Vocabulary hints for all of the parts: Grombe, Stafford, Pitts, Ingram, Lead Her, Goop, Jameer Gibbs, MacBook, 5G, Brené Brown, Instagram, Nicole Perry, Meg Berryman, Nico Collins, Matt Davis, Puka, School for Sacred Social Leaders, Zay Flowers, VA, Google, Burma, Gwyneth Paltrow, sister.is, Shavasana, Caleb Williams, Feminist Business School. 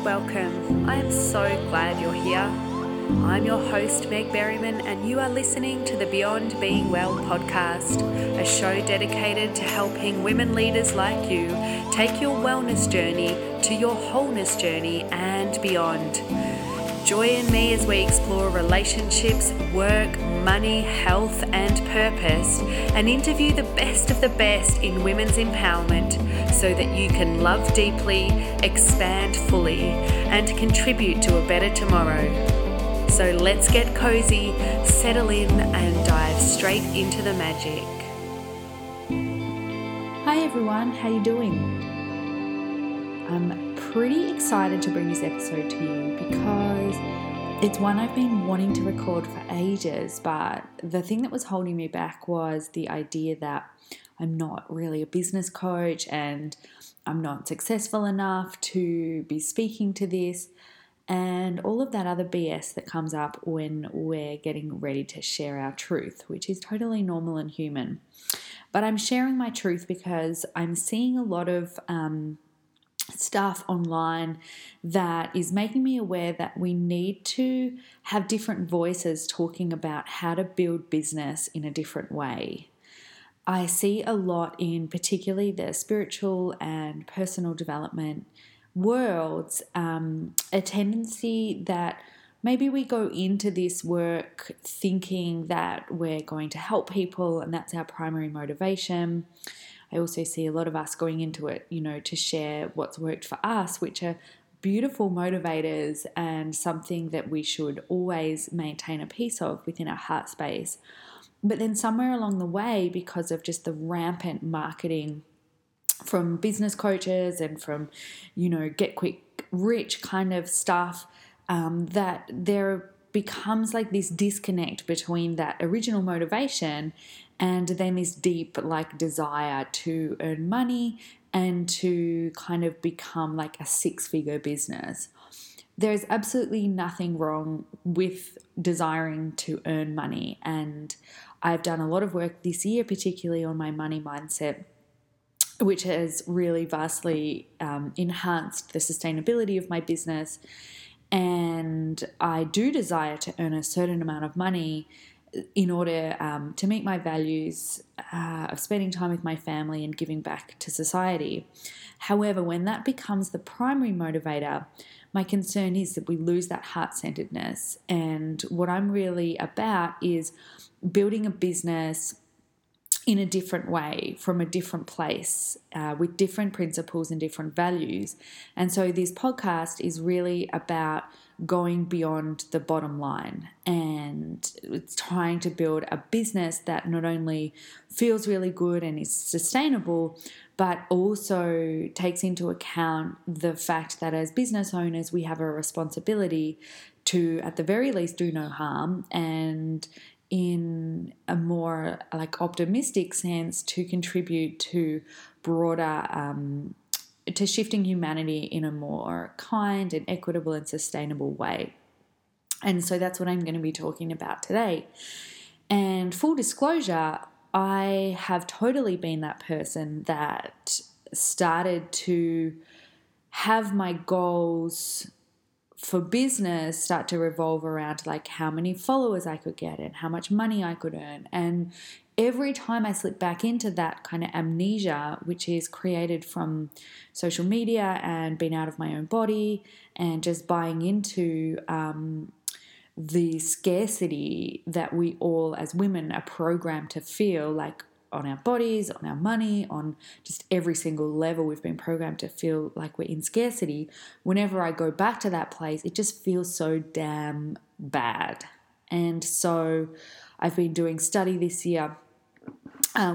and welcome. I am so glad you're here. I'm your host, Meg Berryman, and you are listening to the Beyond Being Well podcast, a show dedicated to helping women leaders like you take your wellness journey to your wholeness journey and beyond. Join me as we explore relationships, work, money, health, and purpose, and interview the best of the best in women's empowerment so that you can love deeply, expand fully, and contribute to a better tomorrow. So let's get cozy, settle in, and dive straight into the magic. Hi everyone, how you doing? I'm pretty excited to bring this episode to you because it's one I've been wanting to record for ages, but the thing that was holding me back was the idea that I'm not really a business coach and I'm not successful enough to be speaking to this and all of that other BS that comes up when we're getting ready to share our truth, which is totally normal and human. But I'm sharing my truth because I'm seeing a lot of stuff online that is making me aware that we need to have different voices talking about how to build business in a different way. I see a lot in particularly the spiritual and personal development worlds, a tendency that maybe we go into this work thinking that we're going to help people and that's our primary motivation. I also see a lot of us going into it, to share what's worked for us, which are beautiful motivators and something that we should always maintain a piece of within our heart space. But then somewhere along the way, because of just the rampant marketing from business coaches and from, get quick, rich kind of stuff, that there becomes like this disconnect between that original motivation and then this deep desire to earn money and to kind of become like a six-figure business. There's absolutely nothing wrong with desiring to earn money. And I've done a lot of work this year, particularly on my money mindset, which has really vastly enhanced the sustainability of my business. And I do desire to earn a certain amount of money in order to meet my values of spending time with my family and giving back to society. However, when that becomes the primary motivator, my concern is that we lose that heart-centeredness. And what I'm really about is building a business in a different way, from a different place, with different principles and different values. And so this podcast is really about going beyond the bottom line, and it's trying to build a business that not only feels really good and is sustainable, but also takes into account the fact that as business owners, we have a responsibility to, at the very least, do no harm, and in a more optimistic sense, to contribute to broader, to shifting humanity in a more kind and equitable and sustainable way. And so that's what I'm going to be talking about today. And full disclosure, I have totally been that person that started to have my goals for business start to revolve around how many followers I could get and how much money I could earn. And every time I slip back into that kind of amnesia, which is created from social media and being out of my own body and just buying into the scarcity that we all as women are programmed to feel, on our bodies, on our money, on just every single level we've been programmed to feel like we're in scarcity. Whenever I go back to that place, it just feels so damn bad. And so I've been doing study this year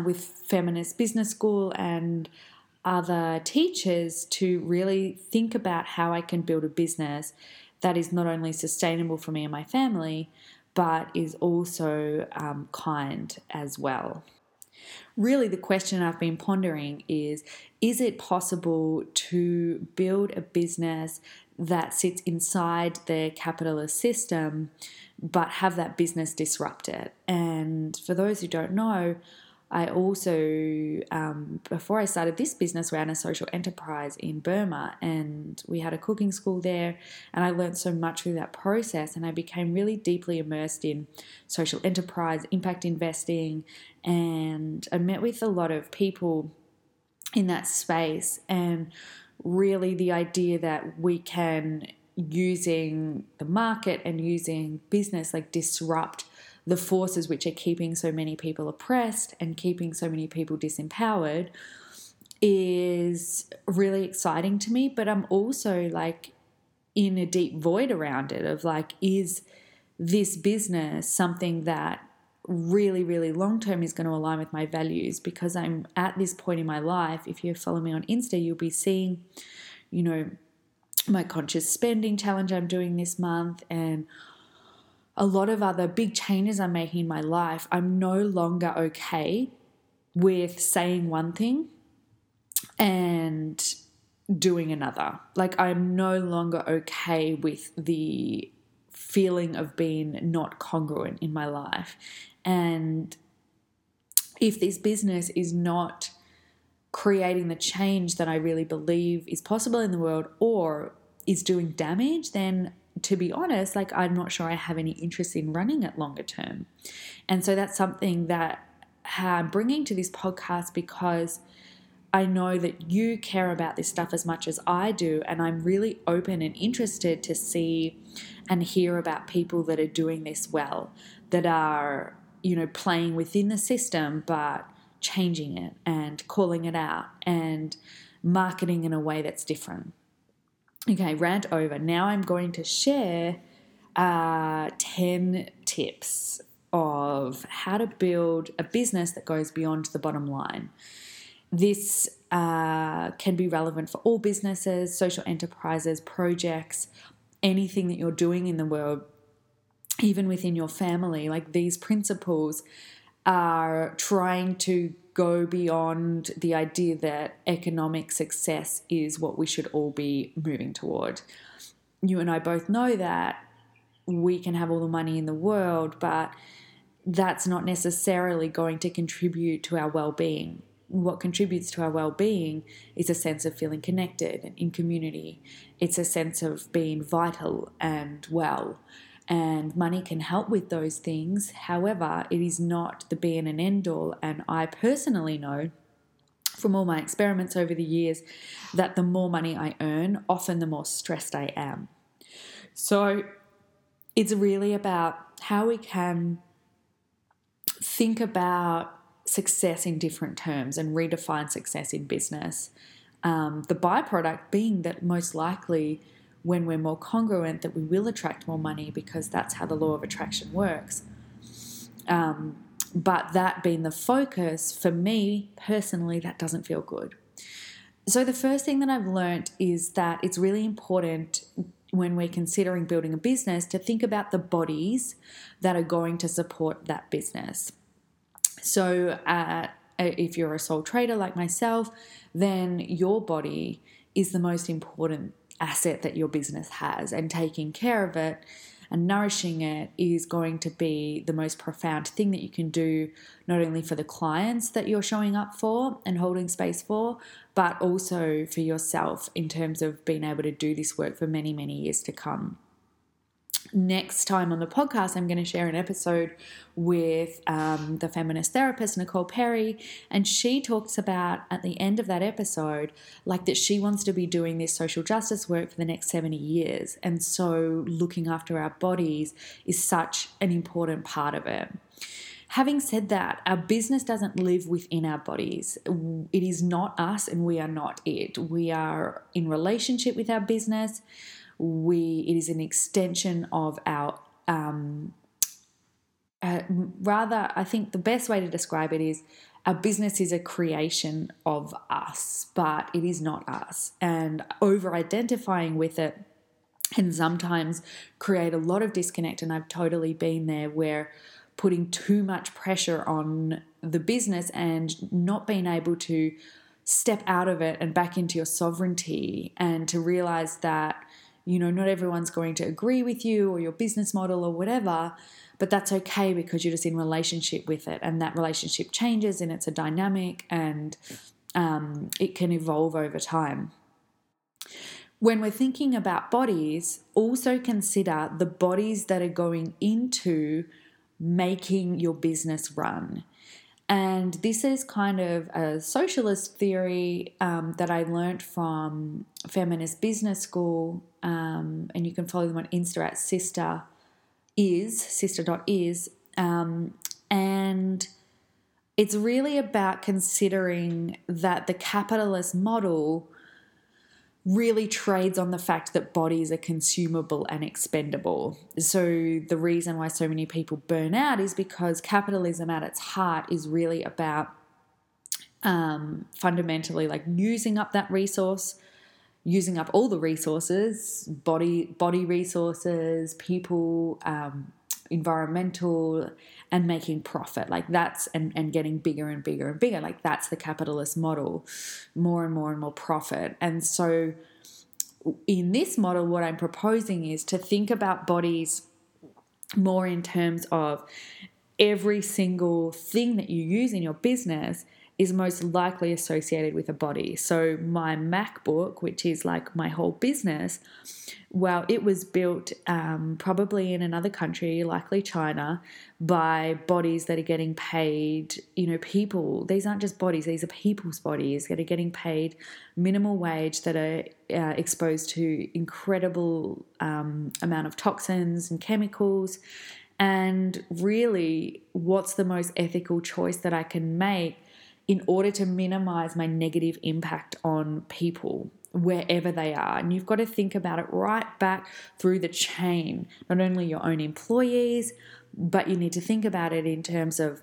with Feminist Business School and other teachers to really think about how I can build a business that is not only sustainable for me and my family, but is also kind as well. Really, the question I've been pondering is it possible to build a business that sits inside the capitalist system but have that business disrupted? And for those who don't know, I also, before I started this business, ran a social enterprise in Burma, and we had a cooking school there, and I learned so much through that process, and I became really deeply immersed in social enterprise, impact investing, and I met with a lot of people in that space, and really the idea that we can, using the market and using business, like disrupt the forces which are keeping so many people oppressed and keeping so many people disempowered, is really exciting to me. But I'm also like in a deep void around it of like, is this business something that really, really long-term is going to align with my values? Because I'm at this point in my life, if you follow me on Insta, you'll be seeing, you know, my conscious spending challenge I'm doing this month and a lot of other big changes I'm making in my life. I'm no longer okay with saying one thing and doing another. Like, I'm no longer okay with the feeling of being not congruent in my life. And if this business is not creating the change that I really believe is possible in the world or is doing damage, then to be honest, like, I'm not sure I have any interest in running it longer term. And so that's something that I'm bringing to this podcast, because I know that you care about this stuff as much as I do, and I'm really open and interested to see and hear about people that are doing this well, that are, you know, playing within the system but changing it and calling it out and marketing in a way that's different. Okay, rant over. Now I'm going to share 10 tips of how to build a business that goes beyond the bottom line. This can be relevant for all businesses, social enterprises, projects, anything that you're doing in the world, even within your family. Like, these principles are trying to go beyond the idea that economic success is what we should all be moving toward. You and I both know that we can have all the money in the world, but that's not necessarily going to contribute to our well-being. What contributes to our well-being is a sense of feeling connected and in community. It's a sense of being vital and well. And money can help with those things. However, it is not the be and an end all. And I personally know from all my experiments over the years that the more money I earn, often the more stressed I am. So it's really about how we can think about success in different terms and redefine success in business. The byproduct being that most likely, when we're more congruent, that we will attract more money, because that's how the law of attraction works. But that being the focus, for me personally, that doesn't feel good. So the first thing that I've learned is that it's really important when we're considering building a business to think about the bodies that are going to support that business. So if you're a sole trader like myself, then your body is the most important asset that your business has, and taking care of it and nourishing it is going to be the most profound thing that you can do, not only for the clients that you're showing up for and holding space for, but also for yourself in terms of being able to do this work for many, many years to come. Next time on the podcast, I'm going to share an episode with the feminist therapist, Nicole Perry, and she talks about at the end of that episode, like, that she wants to be doing this social justice work for the next 70 years. And so looking after our bodies is such an important part of it. Having said that, our business doesn't live within our bodies. It is not us and we are not it. We are in relationship with our business. It is an extension of our, rather, I think the best way to describe it is our business is a creation of us, but it is not us. And over-identifying with it can sometimes create a lot of disconnect. And I've totally been there, where putting too much pressure on the business and not being able to step out of it and back into your sovereignty, and to realize that, you know, not everyone's going to agree with you or your business model or whatever, But that's okay because you're just in relationship with it, and that relationship changes and it's a dynamic, and it can evolve over time. When we're thinking about bodies, also consider the bodies that are going into making your business run. And this is kind of a socialist theory that I learned from Feminist Business School, and you can follow them on Insta at sister.is, and it's really about considering that the capitalist model really trades on the fact that bodies are consumable and expendable. So the reason why so many people burn out is because capitalism at its heart is really about fundamentally like using up that resource, using up all the resources, body resources, people, environmental, and making profit. Like that's and getting bigger and bigger and bigger. Like that's the capitalist model, more and more and more profit. And so in this model, what I'm proposing is to think about bodies more in terms of every single thing that you use in your business is most likely associated with a body. So my MacBook, which is like my whole business, well, it was built probably in another country, likely China, by bodies that are getting paid, you know, people. These aren't just bodies, these are people's bodies that are getting paid minimal wage, that are exposed to incredible amount of toxins and chemicals. And really, what's the most ethical choice that I can make in order to minimize my negative impact on people wherever they are? And you've got to think about it right back through the chain, not only your own employees, but you need to think about it in terms of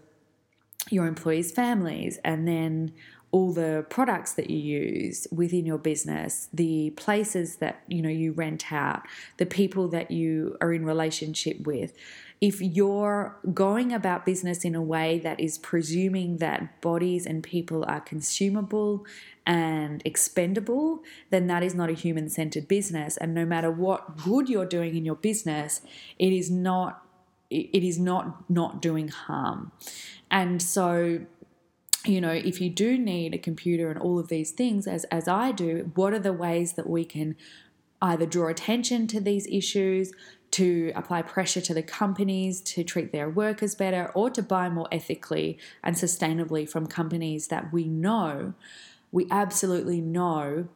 your employees' families, and then all the products that you use within your business, the places that, you know, you rent out, the people that you are in relationship with. If you're going about business in a way that is presuming that bodies and people are consumable and expendable, then that is not a human-centered business. And no matter what good you're doing in your business, it is not doing harm. And so, you know, if you do need a computer and all of these things, as I do, what are the ways that we can either draw attention to these issues, to apply pressure to the companies to treat their workers better, or to buy more ethically and sustainably from companies that we absolutely know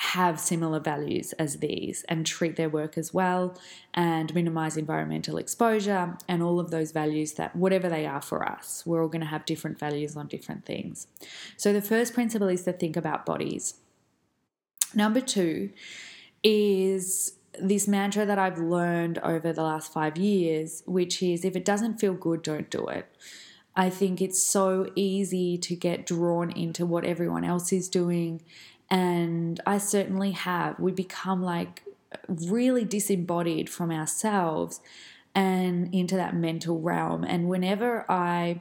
have similar values as these, and treat their workers well and minimize environmental exposure, and all of those values that, whatever they are for us, we're all going to have different values on different things. So the first principle is to think about bodies. Number two is this mantra that I've learned over the last 5 years, which is, if it doesn't feel good, don't do it. I think it's so easy to get drawn into what everyone else is doing, and I certainly have. We become like really disembodied from ourselves and into that mental realm. And whenever I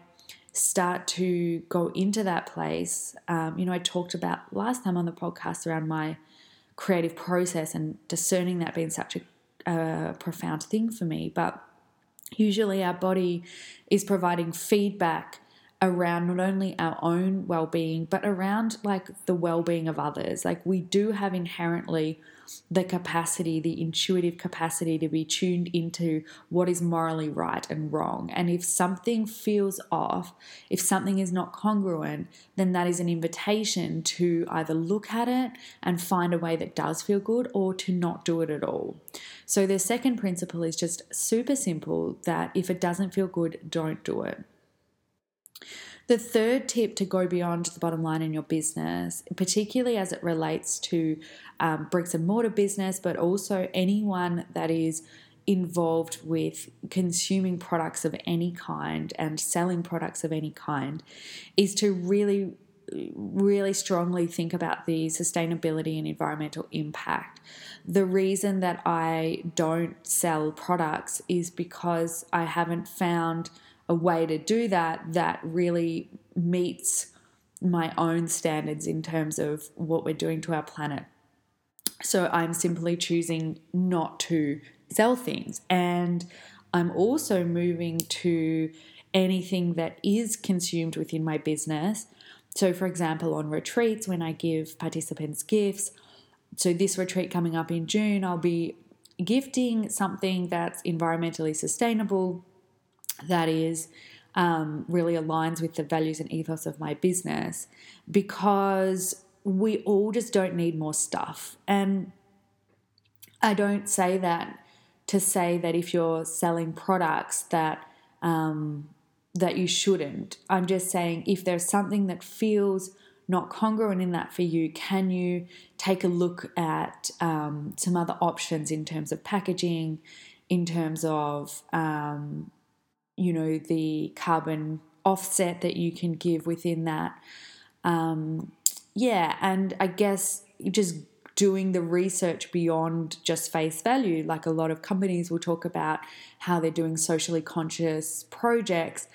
start to go into that place, you know, I talked about last time on the podcast around my creative process and discerning that being such a profound thing for me. But usually our body is providing feedback around not only our own well-being, but around like the well-being of others. Like we do have inherently the capacity, the intuitive capacity, to be tuned into what is morally right and wrong. And if something feels off, if something is not congruent, then that is an invitation to either look at it and find a way that does feel good, or to not do it at all. So the second principle is just super simple, that if it doesn't feel good, don't do it. The third tip to go beyond the bottom line in your business, particularly as it relates to bricks and mortar business, but also anyone that is involved with consuming products of any kind and selling products of any kind, is to really, really strongly think about the sustainability and environmental impact. The reason that I don't sell products is because I haven't found a way to do that really meets my own standards in terms of what we're doing to our planet. So I'm simply choosing not to sell things. And I'm also moving to anything that is consumed within my business. So, for example, on retreats, when I give participants gifts, so this retreat coming up in June, I'll be gifting something that's environmentally sustainable, that is really aligns with the values and ethos of my business, because we all just don't need more stuff. And I don't say that to say that if you're selling products that that you shouldn't. I'm just saying, if there's something that feels not congruent in that for you, can you take a look at some other options in terms of packaging, in terms of, the carbon offset that you can give within that. And I guess just doing the research beyond just face value. Like, a lot of companies will talk about how they're doing socially conscious projects,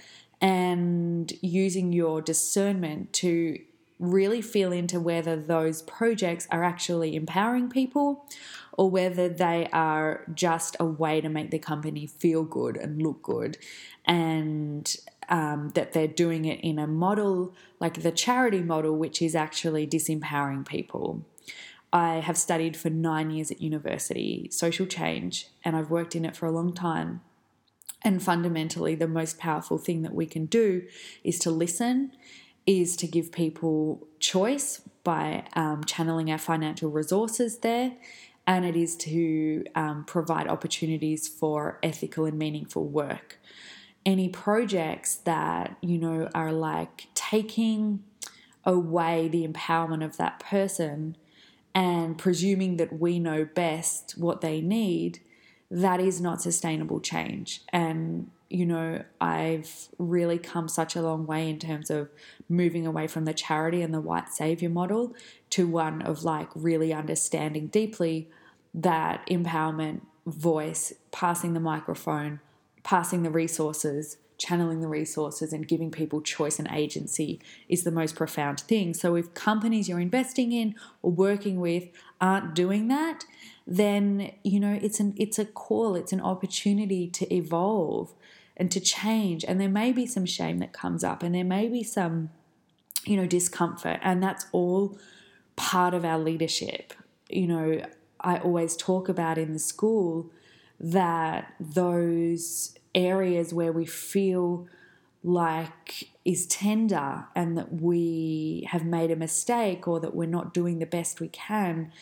and using your discernment to really feel into whether those projects are actually empowering people, or whether they are just a way to make the company feel good and look good, and that they're doing it in a model like the charity model, which is actually disempowering people. I have studied for 9 years at university, social change, and I've worked in it for a long time. And fundamentally, the most powerful thing that we can do is to listen, is to give people choice by channeling our financial resources there, and it is to provide opportunities for ethical and meaningful work. Any projects that, are like taking away the empowerment of that person and presuming that we know best what they need, that is not sustainable change. And, I've really come such a long way in terms of moving away from the charity and the white savior model to one of really understanding deeply that empowerment voice, passing the microphone, passing the resources, channeling the resources, and giving people choice and agency is the most profound thing. So if companies you're investing in or working with aren't doing that, then, it's a call, it's an opportunity to evolve and to change. And there may be some shame that comes up, and there may be some, discomfort, and that's all part of our leadership. I always talk about in the school that those areas where we feel like is tender and that we have made a mistake or that we're not doing the best we can,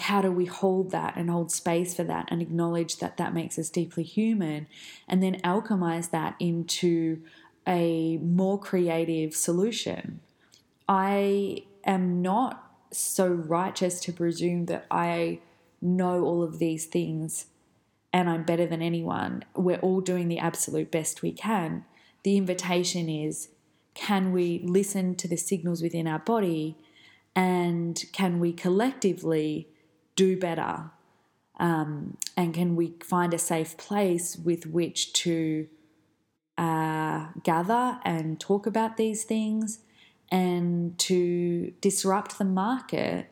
how do we hold that and hold space for that and acknowledge that that makes us deeply human, and then alchemize that into a more creative solution. I am not so righteous to presume that I know all of these things and I'm better than anyone. We're all doing the absolute best we can. The invitation is, can we listen to the signals within our body, and can we collectively do better? And can we find a safe place with which to gather and talk about these things, and to disrupt the market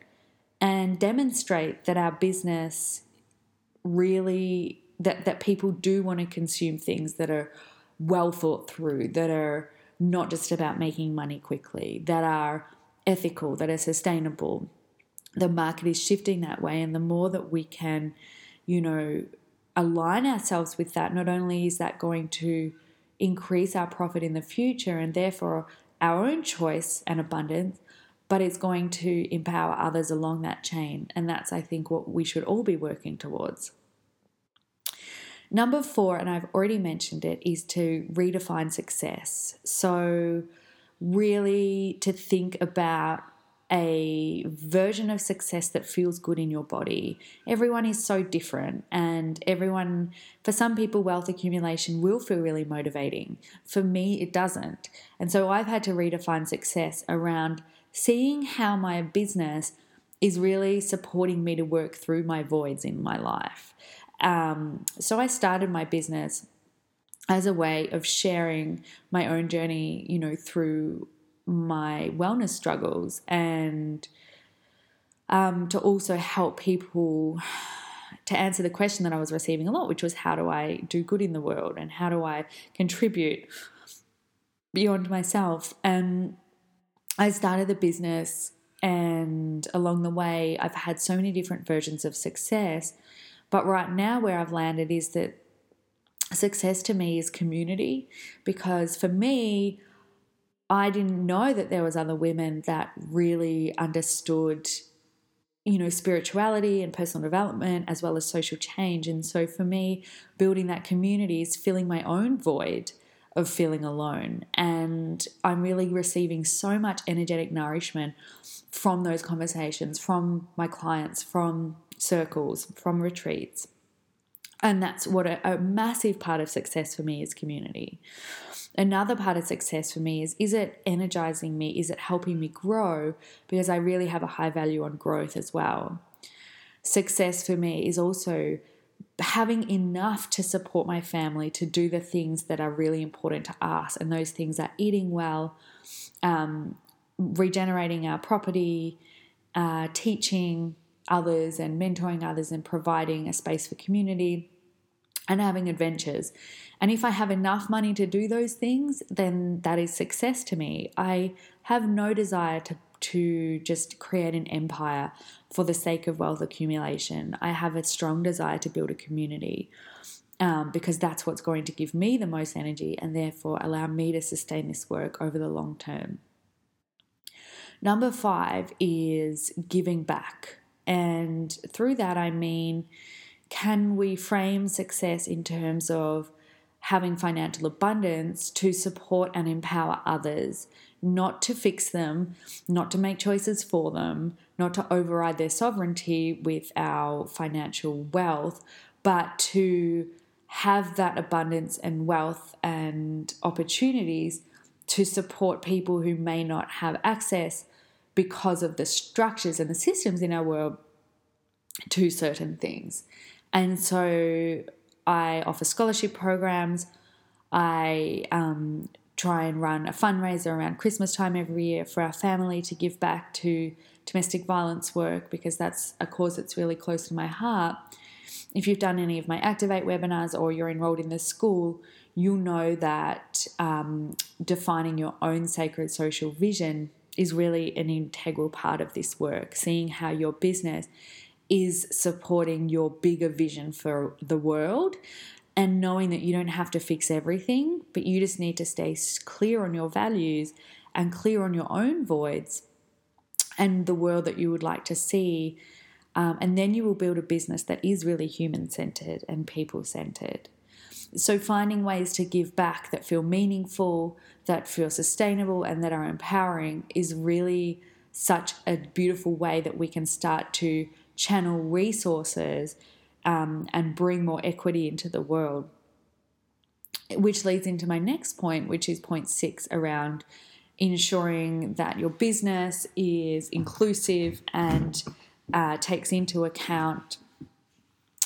and demonstrate that our business really, that people do want to consume things that are well thought through, that are not just about making money quickly, that are ethical, that are sustainable. The market is shifting that way, and the more that we can, align ourselves with that, not only is that going to increase our profit in the future and therefore our own choice and abundance, but it's going to empower others along that chain. And that's, I think, what we should all be working towards. Number 4, and I've already mentioned it, is to redefine success. So really to think about a version of success that feels good in your body. Everyone is so different, and everyone, for some people, wealth accumulation will feel really motivating. For me, it doesn't. And so I've had to redefine success around seeing how my business is really supporting me to work through my voids in my life. So I started my business as a way of sharing my own journey, through my wellness struggles, and to also help people to answer the question that I was receiving a lot, which was, how do I do good in the world and how do I contribute beyond myself? And I started the business, and along the way I've had so many different versions of success. But right now where I've landed is that success to me is community, because for me, I didn't know that there was other women that really understood, you know, spirituality and personal development as well as social change. And so for me, building that community is filling my own void of feeling alone. And I'm really receiving so much energetic nourishment from those conversations, from my clients, from circles, from retreats. And that's what a massive part of success for me is, community. Another part of success for me is it energizing me? Is it helping me grow? Because I really have a high value on growth as well. Success for me is also having enough to support my family to do the things that are really important to us. And those things are eating well, regenerating our property, teaching others and mentoring others and providing a space for community and having adventures. And if I have enough money to do those things, then that is success to me. I have no desire to just create an empire for the sake of wealth accumulation. I have a strong desire to build a community, because that's what's going to give me the most energy and therefore allow me to sustain this work over the long term. Number 5 is giving back. And through that, I mean, can we frame success in terms of having financial abundance to support and empower others, not to fix them, not to make choices for them, not to override their sovereignty with our financial wealth, but to have that abundance and wealth and opportunities to support people who may not have access because of the structures and the systems in our world to certain things. And so I offer scholarship programs. I try and run a fundraiser around Christmas time every year for our family to give back to domestic violence work, because that's a cause that's really close to my heart. If you've done any of my Activate webinars or you're enrolled in the school, you'll know that defining your own sacred social vision is really an integral part of this work, seeing how your business is supporting your bigger vision for the world and knowing that you don't have to fix everything, but you just need to stay clear on your values and clear on your own voids and the world that you would like to see. And then you will build a business that is really human-centered and people-centered. So finding ways to give back that feel meaningful, that feel sustainable, and that are empowering is really such a beautiful way that we can start to channel resources and bring more equity into the world. Which leads into my next point, which is point 6, around ensuring that your business is inclusive and takes into account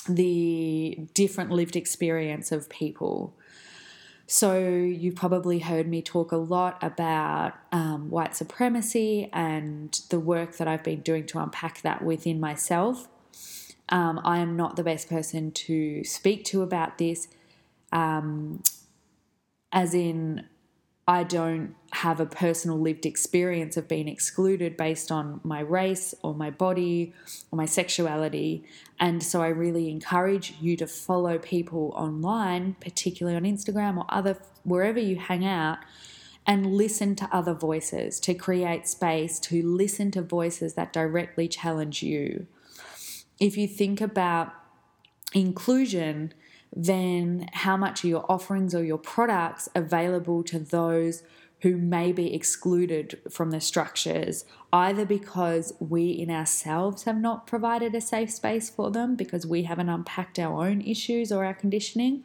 the different lived experience of people. So you've probably heard me talk a lot about white supremacy and the work that I've been doing to unpack that within myself. I am not the best person to speak to about this, as in I don't have a personal lived experience of being excluded based on my race or my body or my sexuality. And so I really encourage you to follow people online, particularly on Instagram or other, wherever you hang out, and listen to other voices, to create space, to listen to voices that directly challenge you. If you think about inclusion, then how much are your offerings or your products available to those who may be excluded from the structures, either because we in ourselves have not provided a safe space for them, because we haven't unpacked our own issues or our conditioning,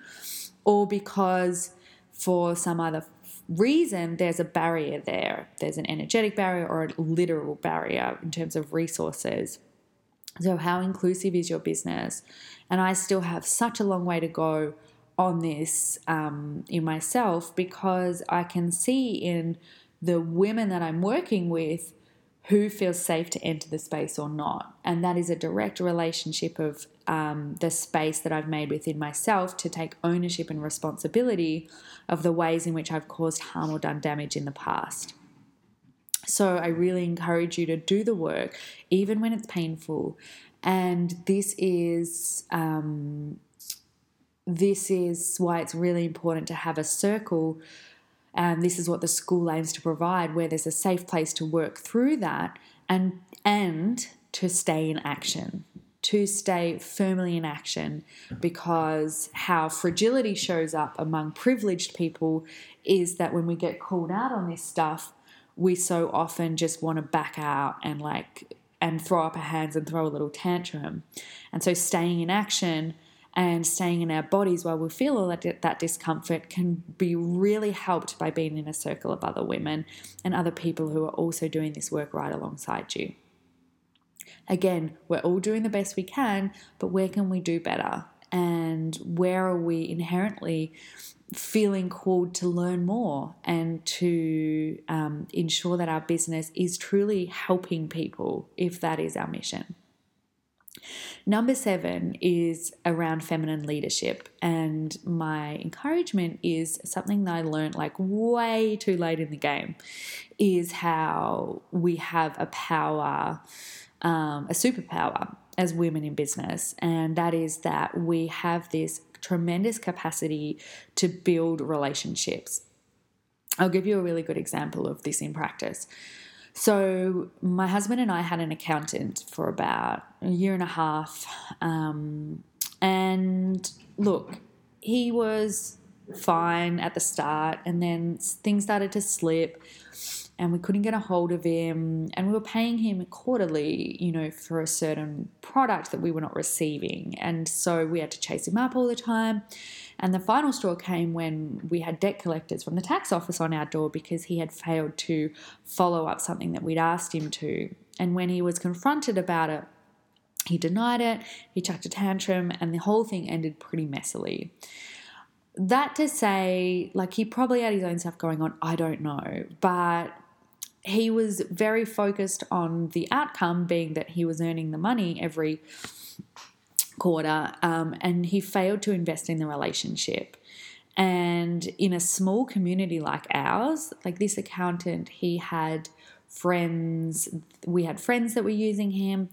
or because for some other reason there's a barrier there. There's an energetic barrier or a literal barrier in terms of resources. So how inclusive is your business? And I still have such a long way to go on this in myself, because I can see in the women that I'm working with who feels safe to enter the space or not. And that is a direct relationship of the space that I've made within myself to take ownership and responsibility of the ways in which I've caused harm or done damage in the past. So I really encourage you to do the work, even when it's painful. And this is why it's really important to have a circle. And this is what the school aims to provide, where there's a safe place to work through that and to stay in action, to stay firmly in action, because how fragility shows up among privileged people is that when we get called out on this stuff, we so often just want to back out and throw up our hands and throw a little tantrum. And so staying in action and staying in our bodies while we feel all that discomfort can be really helped by being in a circle of other women and other people who are also doing this work right alongside you. Again, we're all doing the best we can, but where can we do better? And where are we inherently feeling called to learn more and to ensure that our business is truly helping people, if that is our mission? Number 7 is around feminine leadership, and my encouragement is something that I learned way too late in the game, is how we have a power, a superpower as women in business, and that is that we have this tremendous capacity to build relationships. I'll give you a really good example of this in practice. So my husband and I had an accountant for about a year and a half. And look, he was fine at the start, and then things started to slip and we couldn't get a hold of him, and we were paying him quarterly, for a certain product that we were not receiving. And so we had to chase him up all the time. And the final straw came when we had debt collectors from the tax office on our door because he had failed to follow up something that we'd asked him to. And when he was confronted about it, he denied it, he chucked a tantrum, and the whole thing ended pretty messily. That to say, he probably had his own stuff going on, I don't know, but he was very focused on the outcome being that he was earning the money every quarter, and he failed to invest in the relationship. And in a small community like ours, this accountant, we had friends that were using him,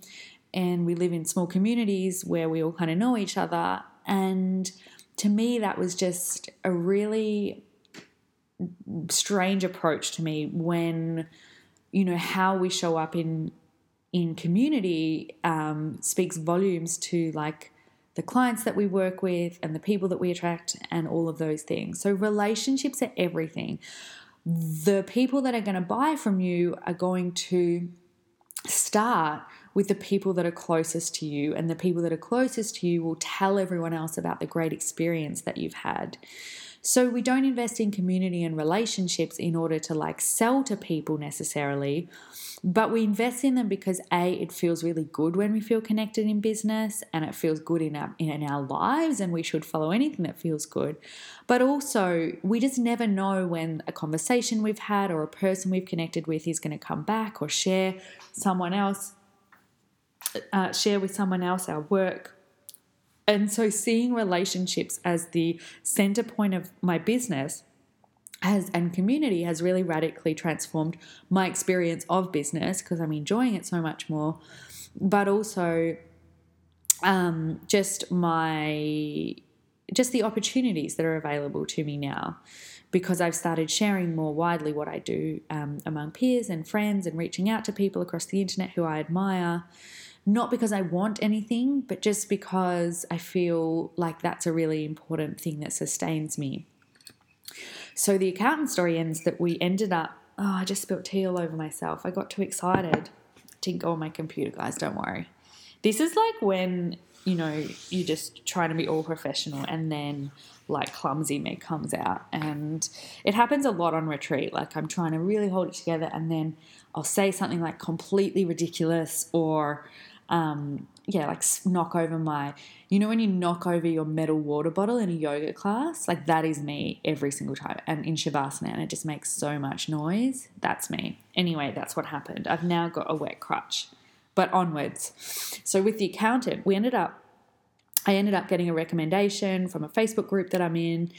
and we live in small communities where we all kind of know each other. And to me, that was just a really strange approach to me when, how we show up in community speaks volumes to the clients that we work with and the people that we attract and all of those things. So relationships are everything. The people that are going to buy from you are going to start with the people that are closest to you, and the people that are closest to you will tell everyone else about the great experience that you've had. So we don't invest in community and relationships in order to sell to people necessarily, but we invest in them because A, it feels really good when we feel connected in business, and it feels good in our lives, and we should follow anything that feels good. But also, we just never know when a conversation we've had or a person we've connected with is going to come back or share with someone else our work. And so seeing relationships as the center point of my business and community has really radically transformed my experience of business, because I'm enjoying it so much more, but also just the opportunities that are available to me now, because I've started sharing more widely what I do among peers and friends and reaching out to people across the internet who I admire. Not because I want anything, but just because I feel that's a really important thing that sustains me. So the accountant story ends that we ended up... Oh, I just spilled tea all over myself. I got too excited. Didn't go on my computer, guys. Don't worry. This is when, you just try to be all professional and then clumsy me comes out. And it happens a lot on retreat. I'm trying to really hold it together, and then I'll say something completely ridiculous or... like knock over my, you know, when you knock over your metal water bottle in a yoga class, like that is me every single time. And in Shavasana, and it just makes so much noise. That's me. Anyway, that's what happened. I've now got a wet crutch, but onwards. So with the accountant, I ended up getting a recommendation from a Facebook group that I'm in,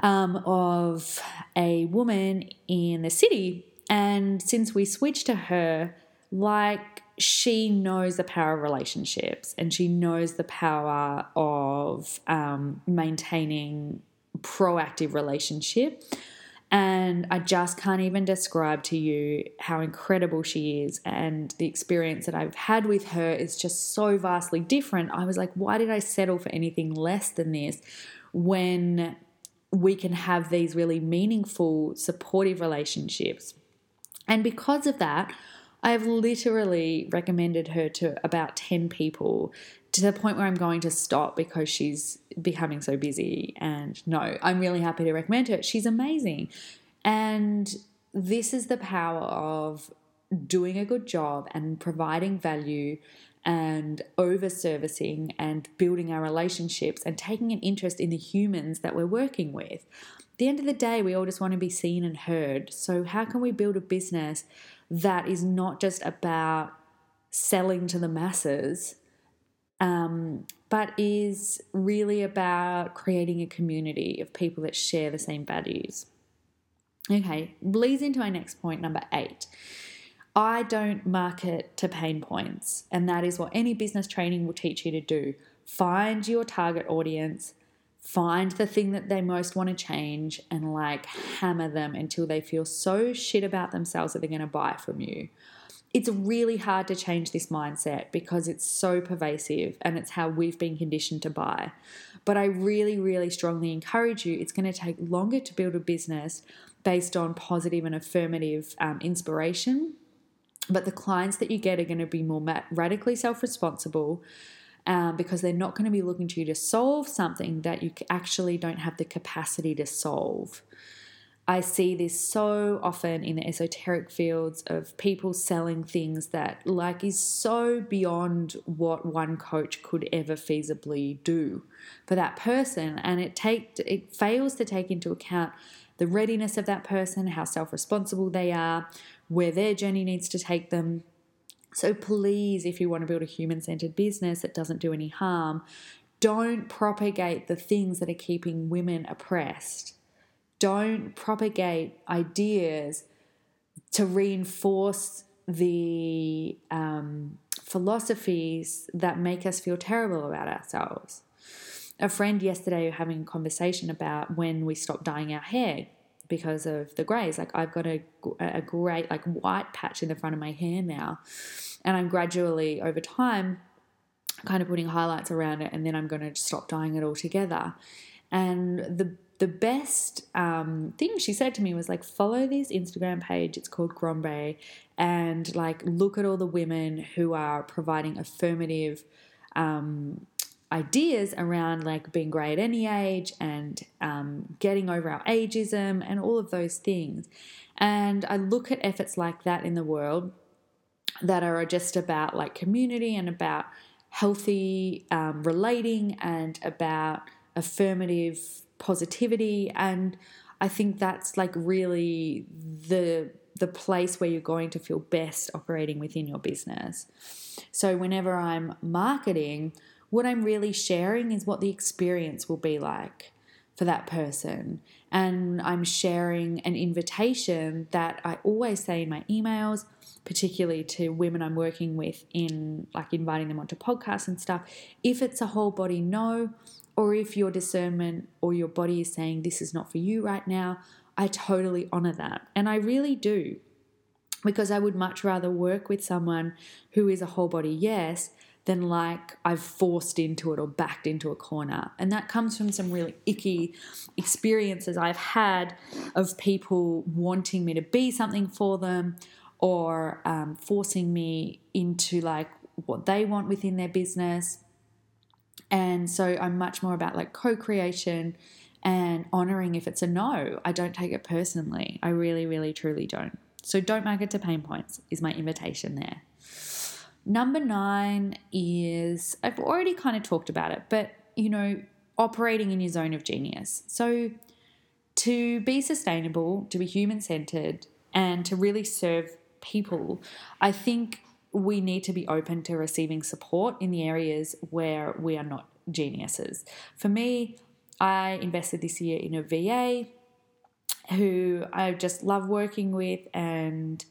of a woman in the city. And since we switched to her, like, she knows the power of relationships, and she knows the power of maintaining proactive relationship. And I just can't even describe to you how incredible she is. And the experience that I've had with her is just so vastly different. I was like, why did I settle for anything less than this when we can have these really meaningful, supportive relationships? And because of that, I've literally recommended her to about 10 people, to the point where I'm going to stop because she's becoming so busy. And no, I'm really happy to recommend her. She's amazing. And this is the power of doing a good job and providing value and over-servicing and building our relationships and taking an interest in the humans that we're working with. At the end of the day, we all just want to be seen and heard. So how can we build a business that is not just about selling to the masses, but is really about creating a community of people that share the same values? Okay, leads into my next point, number 8. I don't market to pain points, and that is what any business training will teach you to do. Find your target audience, find the thing that they most want to change, and like hammer them until they feel so shit about themselves that they're going to buy from you. It's really hard to change this mindset because it's so pervasive, and it's how we've been conditioned to buy. But I really, really strongly encourage you, it's going to take longer to build a business based on positive and affirmative inspiration. But the clients that you get are going to be more radically self-responsible, because they're not going to be looking to you to solve something that you actually don't have the capacity to solve. I see this so often in the esoteric fields of people selling things that like is so beyond what one coach could ever feasibly do for that person. And it fails to take into account the readiness of that person, how self-responsible they are, where their journey needs to take them. So please, if you want to build a human-centered business that doesn't do any harm, don't propagate the things that are keeping women oppressed. Don't propagate ideas to reinforce the philosophies that make us feel terrible about ourselves. A friend yesterday, we were having a conversation about when we stop dyeing our hair because of the grays. Like, I've got a great like white patch in the front of my hair now, and I'm gradually over time kind of putting highlights around it, and then I'm going to stop dyeing it altogether. And the best thing she said to me was like, follow this Instagram page, it's called Grombe, and like look at all the women who are providing affirmative ideas around like being grey at any age and getting over our ageism and all of those things. And I look at efforts like that in the world that are just about like community and about healthy relating and about affirmative positivity. And I think that's like really the place where you're going to feel best operating within your business. So whenever I'm marketing, what I'm really sharing is what the experience will be like for that person. And I'm sharing an invitation that I always say in my emails, particularly to women I'm working with, in like inviting them onto podcasts and stuff. If it's a whole body no, or if your discernment or your body is saying this is not for you right now, I totally honor that. And I really do, because I would much rather work with someone who is a whole body yes than like I've forced into it or backed into a corner. And that comes from some really icky experiences I've had of people wanting me to be something for them, or forcing me into like what they want within their business. And so I'm much more about like co-creation and honoring if it's a no. I don't take it personally. I really, really, truly don't. So don't market to pain points is my invitation there. Number 9 is, I've already kind of talked about it, but, you know, operating in your zone of genius. So to be sustainable, to be human-centered, and to really serve people, I think we need to be open to receiving support in the areas where we are not geniuses. For me, I invested this year in a VA who I just love working with, and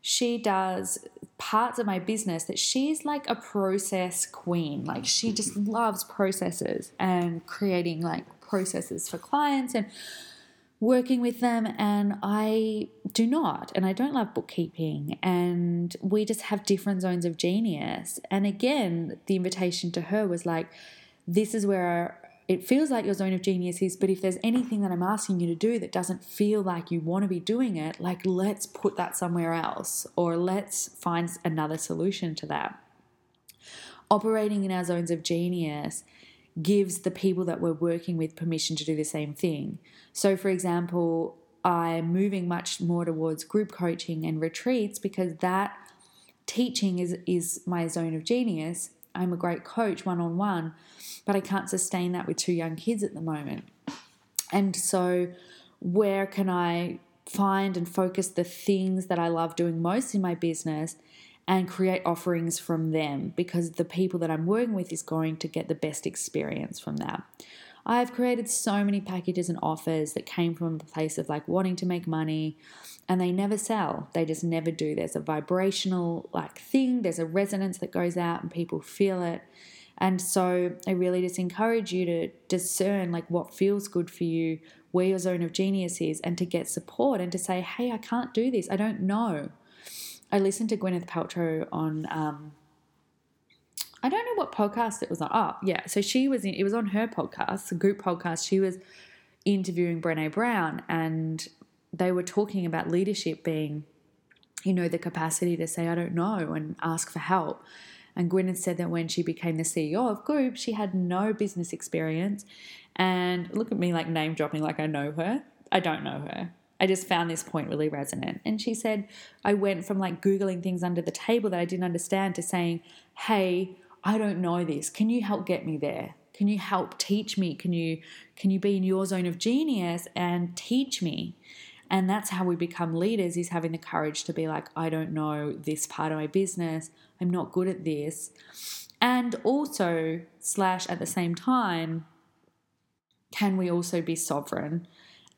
she does parts of my business that she's like a process queen. Like, she just loves processes and creating like processes for clients and working with them, and I do not, and I don't love bookkeeping, and we just have different zones of genius. And again, the invitation to her was like, this is where it feels like your zone of genius is, but if there's anything that I'm asking you to do that doesn't feel like you want to be doing it, like, let's put that somewhere else, or let's find another solution to that. Operating in our zones of genius gives the people that we're working with permission to do the same thing. So, for example, I'm moving much more towards group coaching and retreats because that teaching is my zone of genius. I'm a great coach one-on-one, but I can't sustain that with 2 young kids at the moment. And so where can I find and focus the things that I love doing most in my business and create offerings from them, because the people that I'm working with is going to get the best experience from that. I've created so many packages and offers that came from the place of like wanting to make money, and they never sell. They just never do. There's a vibrational like thing. There's a resonance that goes out and people feel it. And so I really just encourage you to discern like what feels good for you, where your zone of genius is, and to get support and to say, hey, I can't do this. I don't know. I listened to Gwyneth Paltrow on, I don't know what podcast it was on. Oh, yeah. So she was in, it was on her podcast, the Goop podcast. She was interviewing Brené Brown, and they were talking about leadership being, you know, the capacity to say, I don't know, and ask for help. And Gwyneth said that when she became the CEO of Goop, she had no business experience. And look at me like name dropping, like I know her. I don't know her. I just found this point really resonant. And she said, I went from like Googling things under the table that I didn't understand to saying, hey, I don't know this. Can you help get me there? Can you help teach me? Can you be in your zone of genius and teach me? And that's how we become leaders, is having the courage to be like, I don't know this part of my business. I'm not good at this. And also / at the same time, can we also be sovereign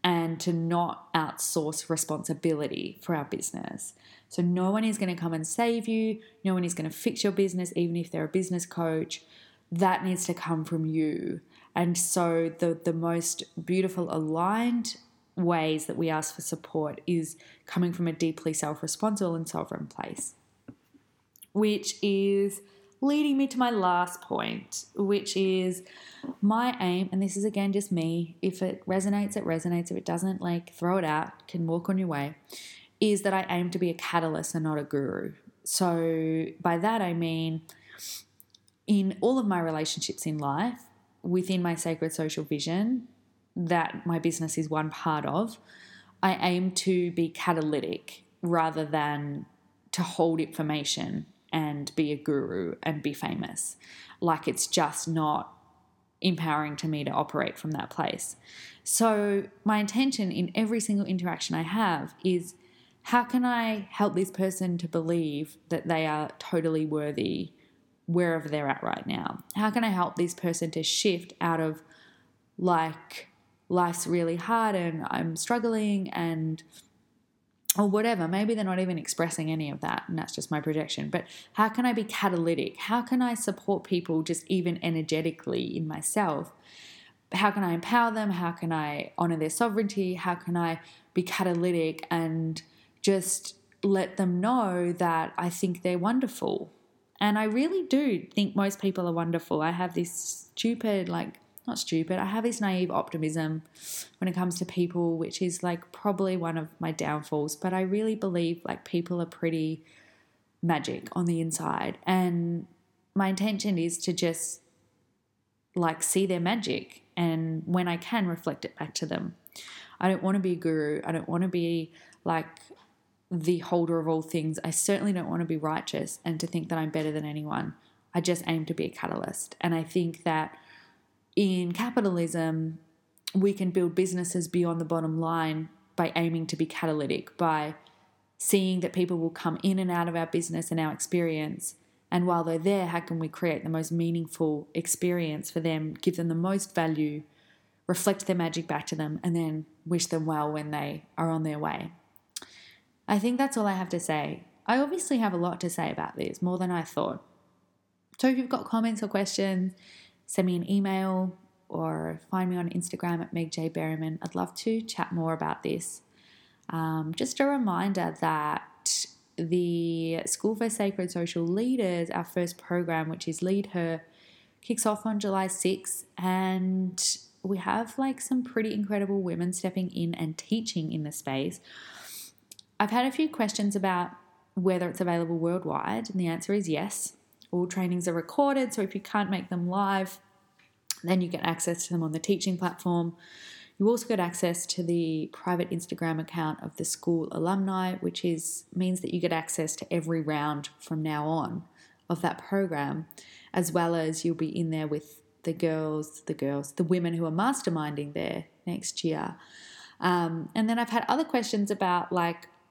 and to not outsource responsibility for our business? So no one is going to come and save you. No one is going to fix your business, even if they're a business coach. That needs to come from you. And so the most beautiful aligned ways that we ask for support is coming from a deeply self-responsible and sovereign place, which is leading me to my last point, which is my aim, and this is again just me, if it resonates, it resonates, if it doesn't, like throw it out, can walk on your way, is that I aim to be a catalyst and not a guru. So by that I mean in all of my relationships in life, within my sacred social vision that my business is one part of, I aim to be catalytic rather than to hold information and be a guru and be famous. Like, it's just not empowering to me to operate from that place. So my intention in every single interaction I have is, how can I help this person to believe that they are totally worthy wherever they're at right now? How can I help this person to shift out of like, life's really hard and I'm struggling and or whatever, maybe they're not even expressing any of that, and that's just my projection. But how can I be catalytic? How can I support people just even energetically in myself? How can I empower them? How can I honor their sovereignty? How can I be catalytic and just let them know that I think they're wonderful? And I really do think most people are wonderful. I have this I have this naive optimism when it comes to people, which is like probably one of my downfalls, but I really believe like people are pretty magic on the inside, and my intention is to just like see their magic, and when I can, reflect it back to them. I don't want to be a guru. I don't want to be like the holder of all things. I certainly don't want to be righteous and to think that I'm better than anyone. I just aim to be a catalyst. And I think that in capitalism, we can build businesses beyond the bottom line by aiming to be catalytic, by seeing that people will come in and out of our business and our experience. And while they're there, how can we create the most meaningful experience for them, give them the most value, reflect their magic back to them, and then wish them well when they are on their way. I think that's all I have to say. I obviously have a lot to say about this, more than I thought. So if you've got comments or questions, send me an email or find me on Instagram at Meg J. Berryman. I'd love to chat more about this. Just a reminder that the School for Sacred Social Leaders, our first program, which is Lead Her, kicks off on July 6th. And we have some pretty incredible women stepping in and teaching in the space. I've had a few questions about whether it's available worldwide, and the answer is yes. All trainings are recorded, so if you can't make them live, then you get access to them on the teaching platform. You also get access to the private Instagram account of the school alumni, which means that you get access to every round from now on of that program, as well as you'll be in there with the women who are masterminding there next year. And then I've had other questions about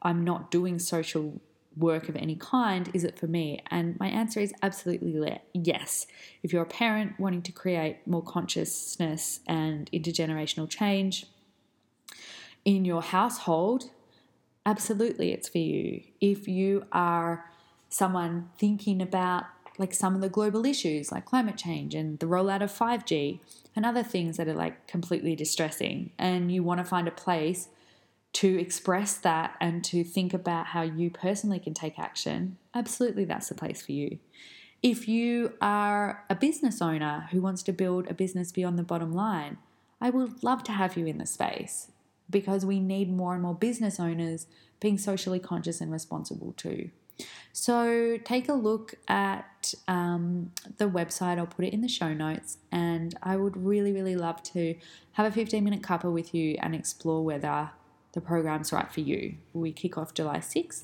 I'm not doing social work of any kind. Is it for me? And my answer is absolutely yes. If you're a parent wanting to create more consciousness and intergenerational change in your household, absolutely it's for you. If you are someone thinking about some of the global issues like climate change and the rollout of 5G and other things that are completely distressing, and you want to find a place to express that and to think about how you personally can take action, absolutely that's the place for you. If you are a business owner who wants to build a business beyond the bottom line, I would love to have you in the space, because we need more and more business owners being socially conscious and responsible too. So take a look at the website. I'll put it in the show notes, and I would really, really love to have a 15-minute cuppa with you and explore whether the program's right for you. We kick off July 6th,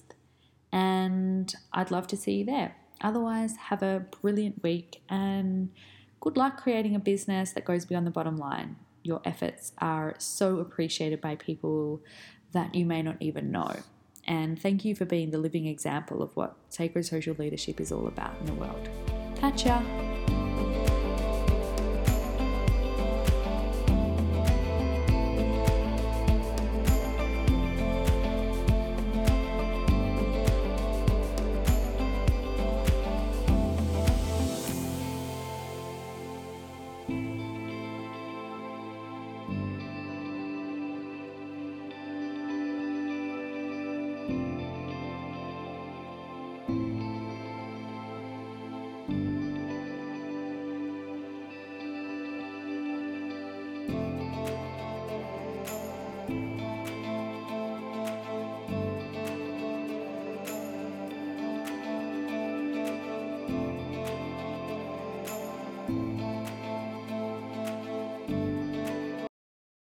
and I'd love to see you there. Otherwise, have a brilliant week and good luck creating a business that goes beyond the bottom line. Your efforts are so appreciated by people that you may not even know. And thank you for being the living example of what sacred social leadership is all about in the world. Catch ya!